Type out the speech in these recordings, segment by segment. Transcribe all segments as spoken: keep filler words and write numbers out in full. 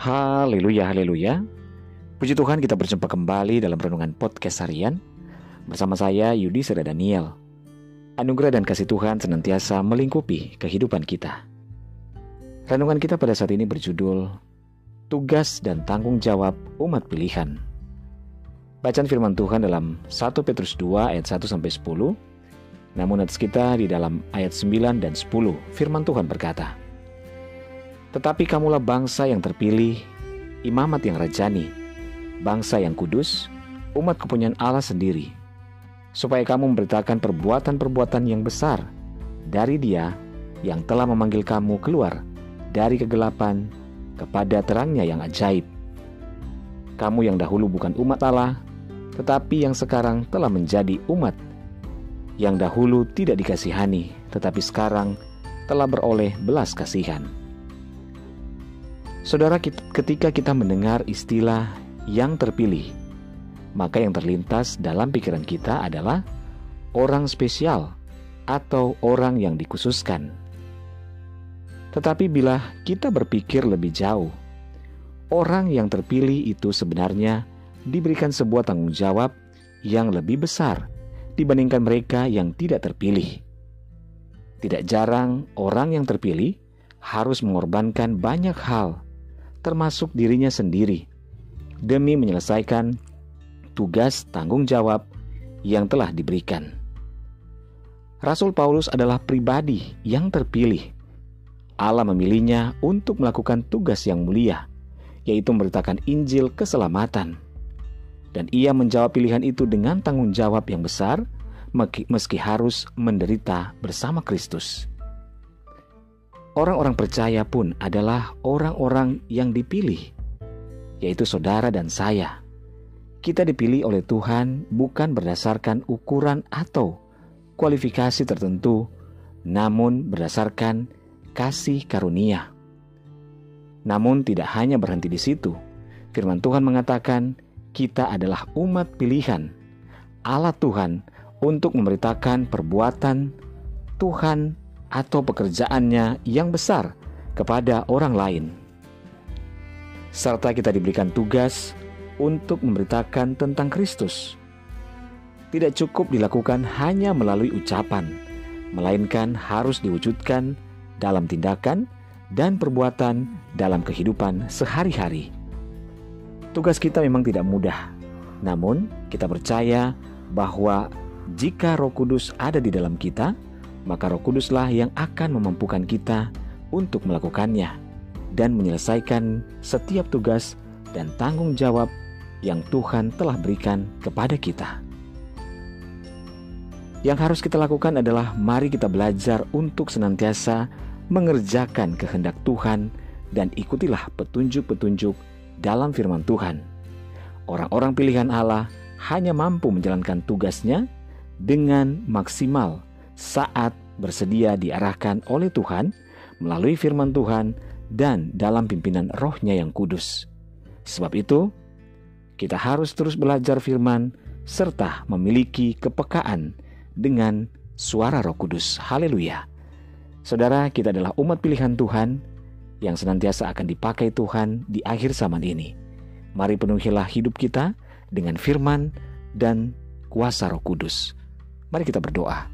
Haleluya, haleluya. Puji Tuhan, kita berjumpa kembali dalam renungan podcast harian bersama saya Yudi Serda Daniel. Anugerah dan kasih Tuhan senantiasa melingkupi kehidupan kita. Renungan kita pada saat ini berjudul Tugas dan Tanggung Jawab Umat Pilihan. Bacaan firman Tuhan dalam satu Petrus dua ayat satu sampai sepuluh. Namun nats kita di dalam ayat sembilan dan sepuluh, firman Tuhan berkata, "Tetapi kamulah bangsa yang terpilih, imamat yang rajani, bangsa yang kudus, umat kepunyaan Allah sendiri, supaya kamu memberitakan perbuatan-perbuatan yang besar dari Dia yang telah memanggil kamu keluar dari kegelapan kepada terang-Nya yang ajaib. Kamu yang dahulu bukan umat Allah, tetapi yang sekarang telah menjadi umat, yang dahulu tidak dikasihani, tetapi sekarang telah beroleh belas kasihan." Saudara, ketika kita mendengar istilah yang terpilih, maka yang terlintas dalam pikiran kita adalah orang spesial atau orang yang dikhususkan. Tetapi bila kita berpikir lebih jauh, orang yang terpilih itu sebenarnya diberikan sebuah tanggung jawab yang lebih besar dibandingkan mereka yang tidak terpilih. Tidak jarang orang yang terpilih harus mengorbankan banyak hal, termasuk dirinya sendiri, demi menyelesaikan tugas tanggung jawab yang telah diberikan. Rasul Paulus adalah pribadi yang terpilih. Allah memilihnya untuk melakukan tugas yang mulia, yaitu memberitakan Injil keselamatan. Dan ia menjawab pilihan itu dengan tanggung jawab yang besar, meski harus menderita bersama Kristus. Orang-orang percaya pun adalah orang-orang yang dipilih, yaitu saudara dan saya. Kita dipilih oleh Tuhan bukan berdasarkan ukuran atau kualifikasi tertentu, namun berdasarkan kasih karunia. Namun tidak hanya berhenti di situ. Firman Tuhan mengatakan kita adalah umat pilihan Allah Tuhan untuk memberitakan perbuatan Tuhan atau pekerjaannya yang besar kepada orang lain. Serta kita diberikan tugas untuk memberitakan tentang Kristus. Tidak cukup dilakukan hanya melalui ucapan, melainkan harus diwujudkan dalam tindakan dan perbuatan dalam kehidupan sehari-hari. Tugas kita memang tidak mudah, namun kita percaya bahwa jika Roh Kudus ada di dalam kita, maka Roh Kuduslah yang akan memampukan kita untuk melakukannya dan menyelesaikan setiap tugas dan tanggung jawab yang Tuhan telah berikan kepada kita. Yang harus kita lakukan adalah mari kita belajar untuk senantiasa mengerjakan kehendak Tuhan dan ikutilah petunjuk-petunjuk dalam firman Tuhan. Orang-orang pilihan Allah hanya mampu menjalankan tugasnya dengan maksimal saat bersedia diarahkan oleh Tuhan melalui firman Tuhan dan dalam pimpinan Roh-Nya yang kudus. Sebab itu, kita harus terus belajar firman serta memiliki kepekaan dengan suara Roh Kudus. Haleluya. Saudara, kita adalah umat pilihan Tuhan yang senantiasa akan dipakai Tuhan di akhir zaman ini. Mari penuhilah hidup kita dengan firman dan kuasa Roh Kudus. Mari kita berdoa.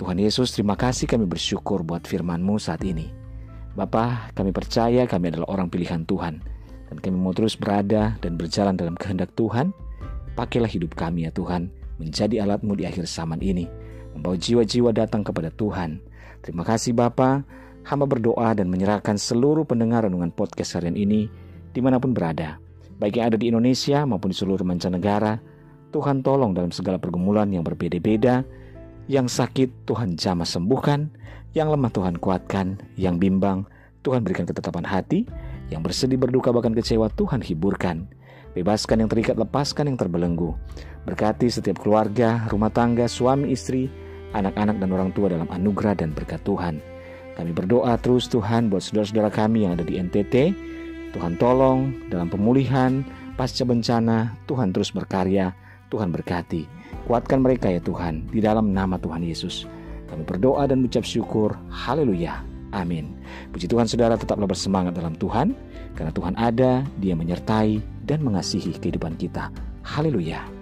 Tuhan Yesus, terima kasih, kami bersyukur buat firman-Mu saat ini. Bapa, kami percaya kami adalah orang pilihan Tuhan, dan kami mau terus berada dan berjalan dalam kehendak Tuhan. Pakailah hidup kami ya Tuhan, menjadi alat-Mu di akhir zaman ini, membawa jiwa-jiwa datang kepada Tuhan. Terima kasih Bapa. Hamba berdoa dan menyerahkan seluruh pendengar renungan podcast harian ini dimanapun berada, baik yang ada di Indonesia maupun di seluruh mancanegara. Tuhan tolong dalam segala pergumulan yang berbeda-beda. Yang sakit Tuhan jamah sembuhkan, yang lemah Tuhan kuatkan, yang bimbang Tuhan berikan ketetapan hati, yang bersedih, berduka, bahkan kecewa Tuhan hiburkan. Bebaskan yang terikat, lepaskan yang terbelenggu. Berkati setiap keluarga, rumah tangga, suami, istri, anak-anak, dan orang tua dalam anugerah dan berkat Tuhan. Kami berdoa terus Tuhan buat saudara-saudara kami yang ada di N T T. Tuhan tolong dalam pemulihan pasca bencana. Tuhan terus berkarya, Tuhan berkati. Kuatkan mereka ya Tuhan, di dalam nama Tuhan Yesus. Kami berdoa dan mengucap syukur. Haleluya. Amin. Puji Tuhan saudara, tetaplah bersemangat dalam Tuhan, karena Tuhan ada, Dia menyertai dan mengasihi kehidupan kita. Haleluya.